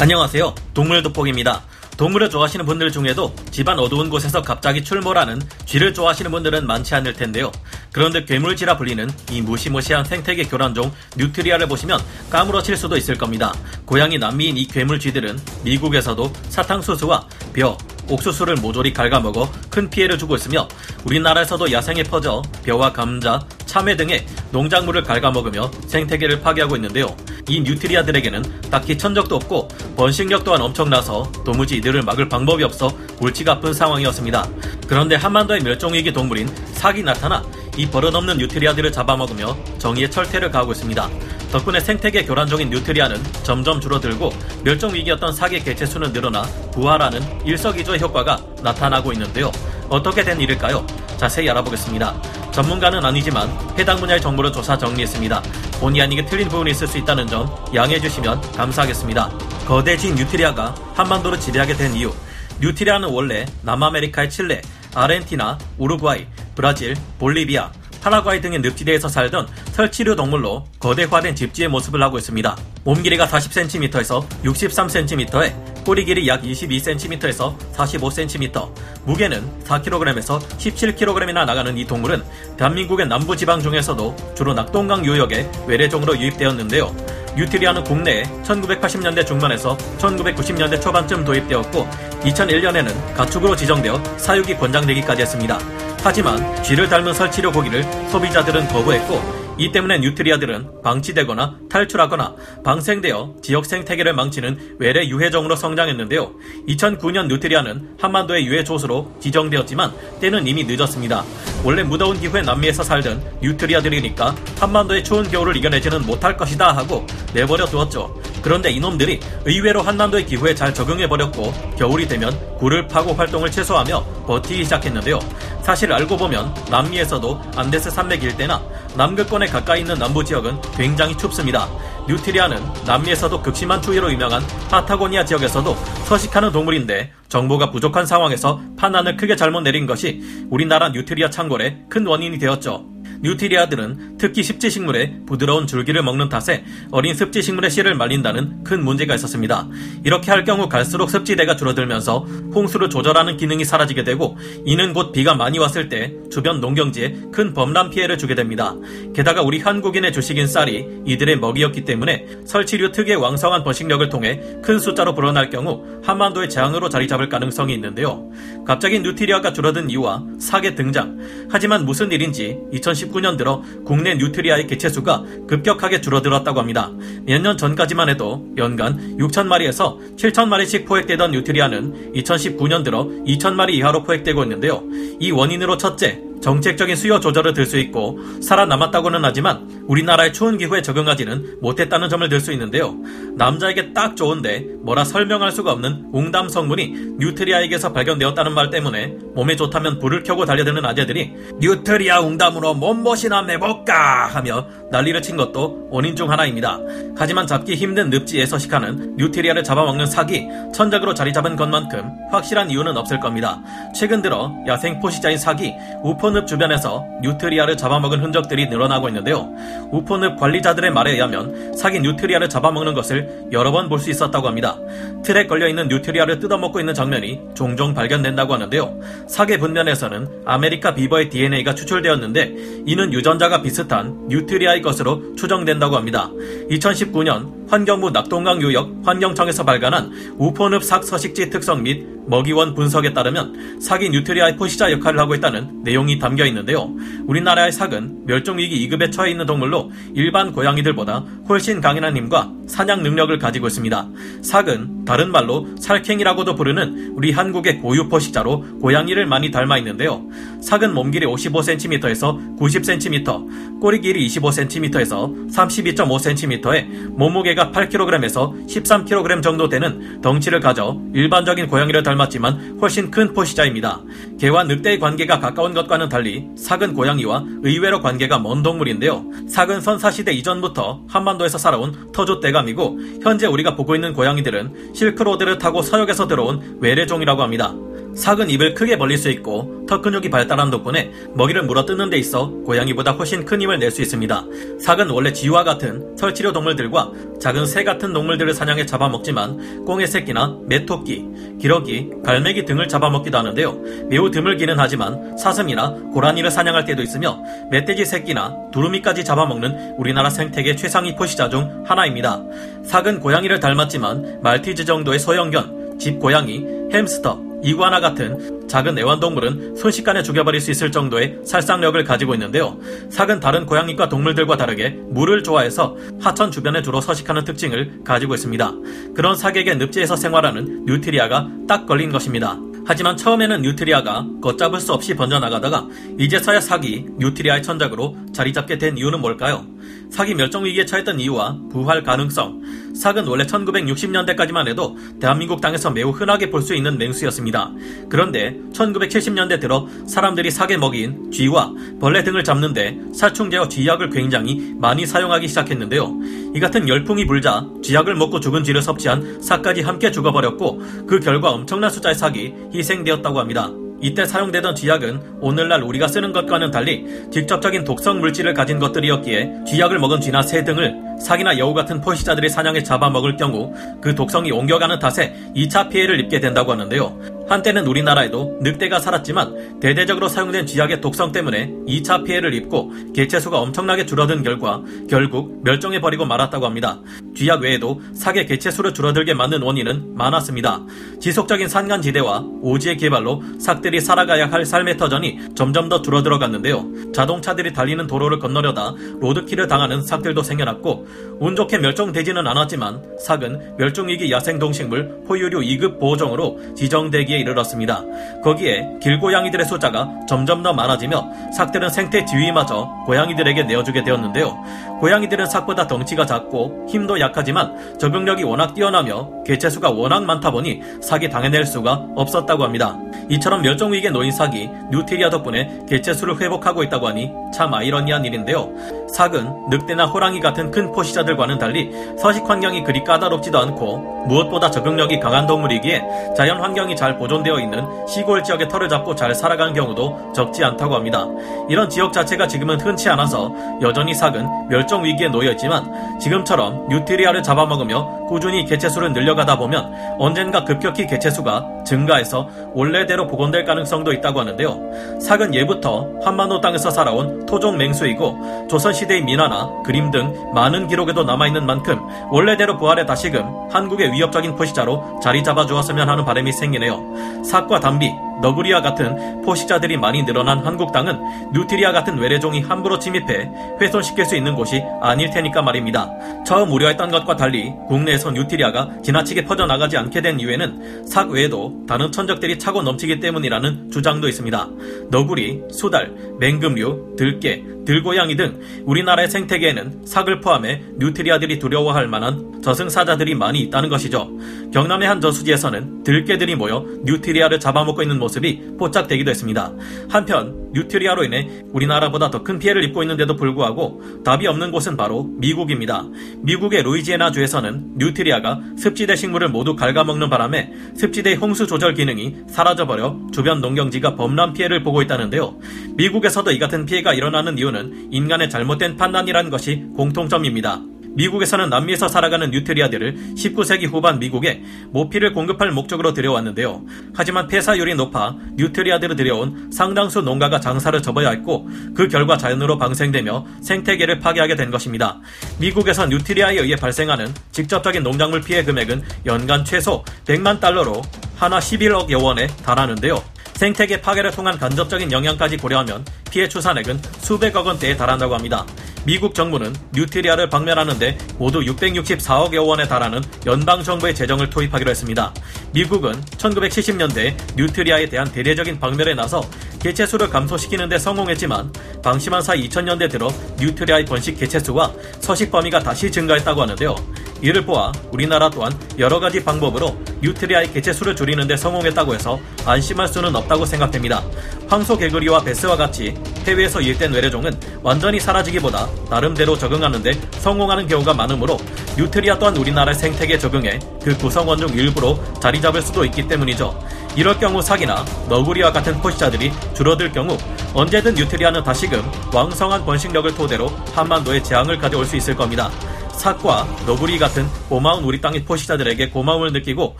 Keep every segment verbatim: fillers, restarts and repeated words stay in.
안녕하세요. 동물 돋보기입니다. 동물을 좋아하시는 분들 중에도 집안 어두운 곳에서 갑자기 출몰하는 쥐를 좋아하시는 분들은 많지 않을 텐데요. 그런데 괴물쥐라 불리는 이 무시무시한 생태계 교란종 뉴트리아를 보시면 까무러칠 수도 있을 겁니다. 고향이 남미인 이 괴물쥐들은 미국에서도 사탕수수와 벼, 옥수수를 모조리 갉아먹어 큰 피해를 주고 있으며 우리나라에서도 야생에 퍼져 벼와 감자, 참외 등의 농작물을 갉아먹으며 생태계를 파괴하고 있는데요. 이 뉴트리아들에게는 딱히 천적도 없고 번식력 또한 엄청나서 도무지 이들을 막을 방법이 없어 골치가 아픈 상황이었습니다. 그런데 한반도의 멸종위기 동물인 삭이 나타나 이 버릇없는 뉴트리아들을 잡아먹으며 정의의 철퇴를 가하고 있습니다. 덕분에 생태계 교란종인 뉴트리아는 점점 줄어들고 멸종위기였던 삭의 개체수는 늘어나 부활하는 일석이조의 효과가 나타나고 있는데요. 어떻게 된 일일까요? 자세히 알아보겠습니다. 전문가는 아니지만 해당 분야의 정보를 조사 정리했습니다. 본의 아니게 틀린 부분이 있을 수 있다는 점 양해해 주시면 감사하겠습니다. 거대 쥐 뉴트리아가 한반도를 지배하게 된 이유. 뉴트리아는 원래 남아메리카의 칠레, 아르헨티나, 우루과이, 브라질, 볼리비아, 파라과이 등의 늪지대에서 살던 설치류 동물로 거대화된 집쥐의 모습을 하고 있습니다. 몸 길이가 사십 센티미터에서 육십삼 센티미터에 꼬리 길이 약 이십이 센티미터에서 사십오 센티미터, 무게는 사 킬로그램에서 십칠 킬로그램이나 나가는 이 동물은 대한민국의 남부지방 중에서도 주로 낙동강 유역의 외래종으로 유입되었는데요. 뉴트리아는 국내에 천구백팔십년대 중반에서 천구백구십년대 초반쯤 도입되었고 이천일년에는 가축으로 지정되어 사육이 권장되기까지 했습니다. 하지만 쥐를 닮은 설치류 고기를 소비자들은 거부했고 이 때문에 뉴트리아들은 방치되거나 탈출하거나 방생되어 지역 생태계를 망치는 외래 유해종으로 성장했는데요. 이천구년 뉴트리아는 한반도의 유해조수로 지정되었지만 때는 이미 늦었습니다. 원래 무더운 기후의 남미에서 살던 뉴트리아들이니까 한반도의 추운 겨울을 이겨내지는 못할 것이다 하고 내버려 두었죠. 그런데 이놈들이 의외로 한반도의 기후에 잘 적응해버렸고 겨울이 되면 굴을 파고 활동을 최소화하며 버티기 시작했는데요. 사실 알고 보면 남미에서도 안데스 산맥 일대나 남극권에 가까이 있는 남부 지역은 굉장히 춥습니다. 뉴트리아는 남미에서도 극심한 추위로 유명한 파타고니아 지역에서도 서식하는 동물인데 정보가 부족한 상황에서 판단을 크게 잘못 내린 것이 우리나라 뉴트리아 창궐의 큰 원인이 되었죠. 뉴트리아들은 특히 습지식물의 부드러운 줄기를 먹는 탓에 어린 습지식물의 씨를 말린다는 큰 문제가 있었습니다. 이렇게 할 경우 갈수록 습지대가 줄어들면서 홍수를 조절하는 기능이 사라지게 되고 이는 곧 비가 많이 왔을 때 주변 농경지에 큰 범람 피해를 주게 됩니다. 게다가 우리 한국인의 주식인 쌀이 이들의 먹이였기 때문에 설치류 특유의 왕성한 번식력을 통해 큰 숫자로 불어날 경우 한반도의 재앙으로 자리 잡을 가능성이 있는데요. 갑자기 뉴트리아가 줄어든 이유와 삭의 등장. 하지만 무슨 일인지 이천십구년 들어 국내 뉴트리아의 개체수가 급격하게 줄어들었다고 합니다. 몇 년 전까지만 해도 연간 육천 마리에서 칠천 마리씩 포획되던 뉴트리아는 이천십구년 들어 이천 마리 이하로 포획되고 있는데요. 이 원인으로 첫째, 정책적인 수요 조절을 들 수 있고 살아남았다고는 하지만 우리나라의 추운 기후에 적응하지는 못했다는 점을 들 수 있는데요. 남자에게 딱 좋은데 뭐라 설명할 수가 없는 웅담 성분이 뉴트리아에게서 발견되었다는 말 때문에 몸에 좋다면 불을 켜고 달려드는 아재들이 뉴트리아 웅담으로 몸보시나 매볼까 하며 난리를 친 것도 원인 중 하나입니다. 하지만 잡기 힘든 늪지에 서식하는 뉴트리아를 잡아먹는 삭이 천적으로 자리 잡은 것만큼 확실한 이유는 없을 겁니다. 최근 들어 야생 포식자인 삭이 우포늪 주변에서 뉴트리아를 잡아먹은 흔적들이 늘어나고 있는데요. 우포늪 관리자들의 말에 의하면 삭이 뉴트리아를 잡아먹는 것을 여러 번 볼 수 있었다고 합니다. 틀에 걸려있는 뉴트리아를 뜯어먹고 있는 장면이 종종 발견된다고 하는데요. 삭의 분면에서는 아메리카 비버의 디엔에이가 추출되었는데 이는 유전자가 비슷한 뉴트리아의 것으로 추정된다고 합니다. 이천십구년 환경부 낙동강 유역 환경청에서 발간한 우포늪 삭 서식지 특성 및 먹이원 분석에 따르면 삭이 뉴트리아의 포식자 역할을 하고 있다는 내용이 담겨있는데요. 우리나라의 삭은 멸종위기 이급에 처해 있는 동물로 일반 고양이들보다 훨씬 강인한 힘과 사냥 능력을 가지고 있습니다. 삭은 다른 말로 살쾡이라고도 부르는 우리 한국의 고유 포식자로 고양이를 많이 닮아 있는데요. 삭은 몸길이 오십오 센티미터에서 구십 센티미터, 꼬리 길이 이십오 센티미터에서 삼십이 점 오 센티미터에 몸무게가 팔 킬로그램에서 십삼 킬로그램 정도 되는 덩치를 가져 일반적인 고양이를 닮았지만 훨씬 큰 포식자입니다. 개와 늑대의 관계가 가까운 것과는 달리 삭은 고양이와 의외로 관계가 먼 동물인데요. 삭은 선사시대 이전부터 한반도에서 살아온 터줏대감이고 현재 우리가 보고 있는 고양이들은 실크로드를 타고 서역에서 들어온 외래종이라고 합니다. 삭은 입을 크게 벌릴 수 있고 턱 근육이 발달한 덕분에 먹이를 물어뜯는 데 있어 고양이보다 훨씬 큰 힘을 낼 수 있습니다. 삭은 원래 쥐와 같은 설치류 동물들과 작은 새 같은 동물들을 사냥해 잡아먹지만 꽁의 새끼나 메토끼, 기러기, 갈매기 등을 잡아먹기도 하는데요. 매우 드물기는 하지만 사슴이나 고라니를 사냥할 때도 있으며 멧돼지 새끼나 두루미까지 잡아먹는 우리나라 생태계 최상위 포식자 중 하나입니다. 삭은 고양이를 닮았지만 말티즈 정도의 소형견, 집고양이, 햄스터, 이구아나 같은 작은 애완동물은 순식간에 죽여버릴 수 있을 정도의 살상력을 가지고 있는데요. 삭은 다른 고양이과 동물들과 다르게 물을 좋아해서 하천 주변에 주로 서식하는 특징을 가지고 있습니다. 그런 삭에게 늪지에서 생활하는 뉴트리아가 딱 걸린 것입니다. 하지만 처음에는 뉴트리아가 걷잡을 수 없이 번져나가다가 이제서야 삭이 뉴트리아의 천적으로 자리잡게 된 이유는 뭘까요? 삭이 멸종위기에 처했던 이유와 부활 가능성. 삭은 원래 천구백육십 년대까지만 해도 대한민국 땅에서 매우 흔하게 볼 수 있는 맹수였습니다. 그런데 천구백칠십 년대 들어 사람들이 삭의 먹이인 쥐와 벌레 등을 잡는데 살충제와 쥐약을 굉장히 많이 사용하기 시작했는데요. 이 같은 열풍이 불자 쥐약을 먹고 죽은 쥐를 섭취한 삭까지 함께 죽어버렸고 그 결과 엄청난 숫자의 삭이 희생되었다고 합니다. 이때 사용되던 쥐약은 오늘날 우리가 쓰는 것과는 달리 직접적인 독성 물질을 가진 것들이었기에 쥐약을 먹은 쥐나 새 등을 삭이나 여우 같은 포식자들이 사냥해 잡아먹을 경우 그 독성이 옮겨가는 탓에 이 차 피해를 입게 된다고 하는데요. 한때는 우리나라에도 늑대가 살았지만 대대적으로 사용된 쥐약의 독성 때문에 이 차 피해를 입고 개체수가 엄청나게 줄어든 결과 결국 멸종해버리고 말았다고 합니다. 쥐약 외에도 삭의 개체수를 줄어들게 만든 원인은 많았습니다. 지속적인 산간지대와 오지의 개발로 삭들이 살아가야 할 삶의 터전이 점점 더 줄어들어갔는데요. 자동차들이 달리는 도로를 건너려다 로드킬을 당하는 삭들도 생겨났고 운 좋게 멸종되지는 않았지만 삭은 멸종위기 야생동식물 포유류 이 급 보호종으로 지정되기에 이르렀습니다. 거기에 길고양이들의 숫자가 점점 더 많아지며 삭들은 생태 지위마저 고양이들에게 내어주게 되었는데요. 고양이들은 삭보다 덩치가 작고 힘도 약하지만 적응력이 워낙 뛰어나며 개체수가 워낙 많다 보니 삭이 당해낼 수가 없었다고 합니다. 이처럼 멸종위기에 놓인 삭이 뉴트리아 덕분에 개체수를 회복하고 있다고 하니 참 아이러니한 일인데요. 삭은 늑대나 호랑이 같은 큰 포식자들과는 달리 서식 환경이 그리 까다롭지도 않고 무엇보다 적응력이 강한 동물이기에 자연 환경이 잘 보존되어 있는 시골 지역의 털을 잡고 잘 살아간 경우도 적지 않다고 합니다. 이런 지역 자체가 지금은 흔치 않아서 여전히 삭은 멸종 위기에 놓여 있지만 지금처럼 뉴트리아를 잡아먹으며 꾸준히 개체수를 늘려가다 보면 언젠가 급격히 개체수가 증가해서 원래대로 복원될 가능성도 있다고 하는데요. 삭은 예부터 한반도 땅에서 살아온 토종 맹수이고 조선시대의 민화나 그림 등 많은 기록에도 남아있는 만큼 원래대로 부활해 다시금 한국의 위협적인 포식자로 자리 잡아주었으면 하는 바람이 생기네요. 삭과 담비, 너구리와 같은 포식자들이 많이 늘어난 한국 땅은 뉴트리아 같은 외래종이 함부로 침입해 훼손시킬 수 있는 곳이 아닐 테니까 말입니다. 처음 우려했던 것과 달리 국내에서 뉴트리아가 지나치게 퍼져나가지 않게 된 이유에는 삭 외에도 다른 천적들이 차고 넘치기 때문이라는 주장도 있습니다. 너구리, 수달, 맹금류, 들개, 들고양이 등 우리나라의 생태계에는 삭을 포함해 뉴트리아들이 두려워할 만한 저승사자들이 많이 있다는 것이죠. 경남의 한 저수지에서는 들개들이 모여 뉴트리아를 잡아먹고 있는 모습이 포착되기도 했습니다. 한편 뉴트리아로 인해 우리나라보다 더 큰 피해를 입고 있는데도 불구하고 답이 없는 곳은 바로 미국입니다. 미국의 루이지애나주에서는 뉴트리아가 습지대 식물을 모두 갉아먹는 바람에 습지대의 홍수 조절 기능이 사라져버려 주변 농경지가 범람 피해를 보고 있다는데요. 미국에서도 이 같은 피해가 일어나는 이유는 인간의 잘못된 판단이라는 것이 공통점입니다. 미국에서는 남미에서 살아가는 뉴트리아들을 십구 세기 후반 미국에 모피를 공급할 목적으로 들여왔는데요. 하지만 폐사율이 높아 뉴트리아들을 들여온 상당수 농가가 장사를 접어야 했고 그 결과 자연으로 방생되며 생태계를 파괴하게 된 것입니다. 미국에서 뉴트리아에 의해 발생하는 직접적인 농작물 피해 금액은 연간 최소 백만 달러로 하나 십일억여 원에 달하는데요. 생태계 파괴를 통한 간접적인 영향까지 고려하면 피해 추산액은 수백억 원대에 달한다고 합니다. 미국 정부는 뉴트리아를 박멸하는데 모두 육백육십사억여 원에 달하는 연방정부의 재정을 투입하기로 했습니다. 미국은 천구백칠십 년대 뉴트리아에 대한 대대적인 박멸에 나서 개체수를 감소시키는 데 성공했지만 방심한 사이 이천 년대 들어 뉴트리아의 번식 개체수와 서식 범위가 다시 증가했다고 하는데요. 이를 보아 우리나라 또한 여러가지 방법으로 뉴트리아의 개체수를 줄이는 데 성공했다고 해서 안심할 수는 없다고 생각됩니다. 황소 개구리와 베스와 같이 해외에서 유입된 외래종은 완전히 사라지기보다 나름대로 적응하는 데 성공하는 경우가 많으므로 뉴트리아 또한 우리나라의 생태계에 적응해 그 구성원 중 일부로 자리잡을 수도 있기 때문이죠. 이럴 경우 사기나 너구리와 같은 포식자들이 줄어들 경우 언제든 뉴트리아는 다시금 왕성한 번식력을 토대로 한반도에 재앙을 가져올 수 있을 겁니다. 삭과 너구리 같은 고마운 우리 땅의 포식자들에게 고마움을 느끼고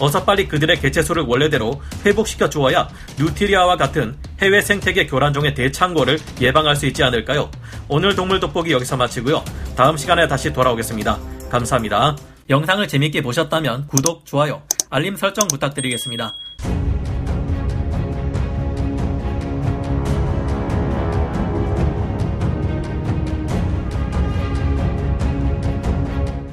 어서 빨리 그들의 개체수를 원래대로 회복시켜 주어야 뉴트리아와 같은 해외 생태계 교란종의 대창고를 예방할 수 있지 않을까요? 오늘 동물 돋보기 여기서 마치고요. 다음 시간에 다시 돌아오겠습니다. 감사합니다. 영상을 재밌게 보셨다면 구독, 좋아요, 알림 설정 부탁드리겠습니다.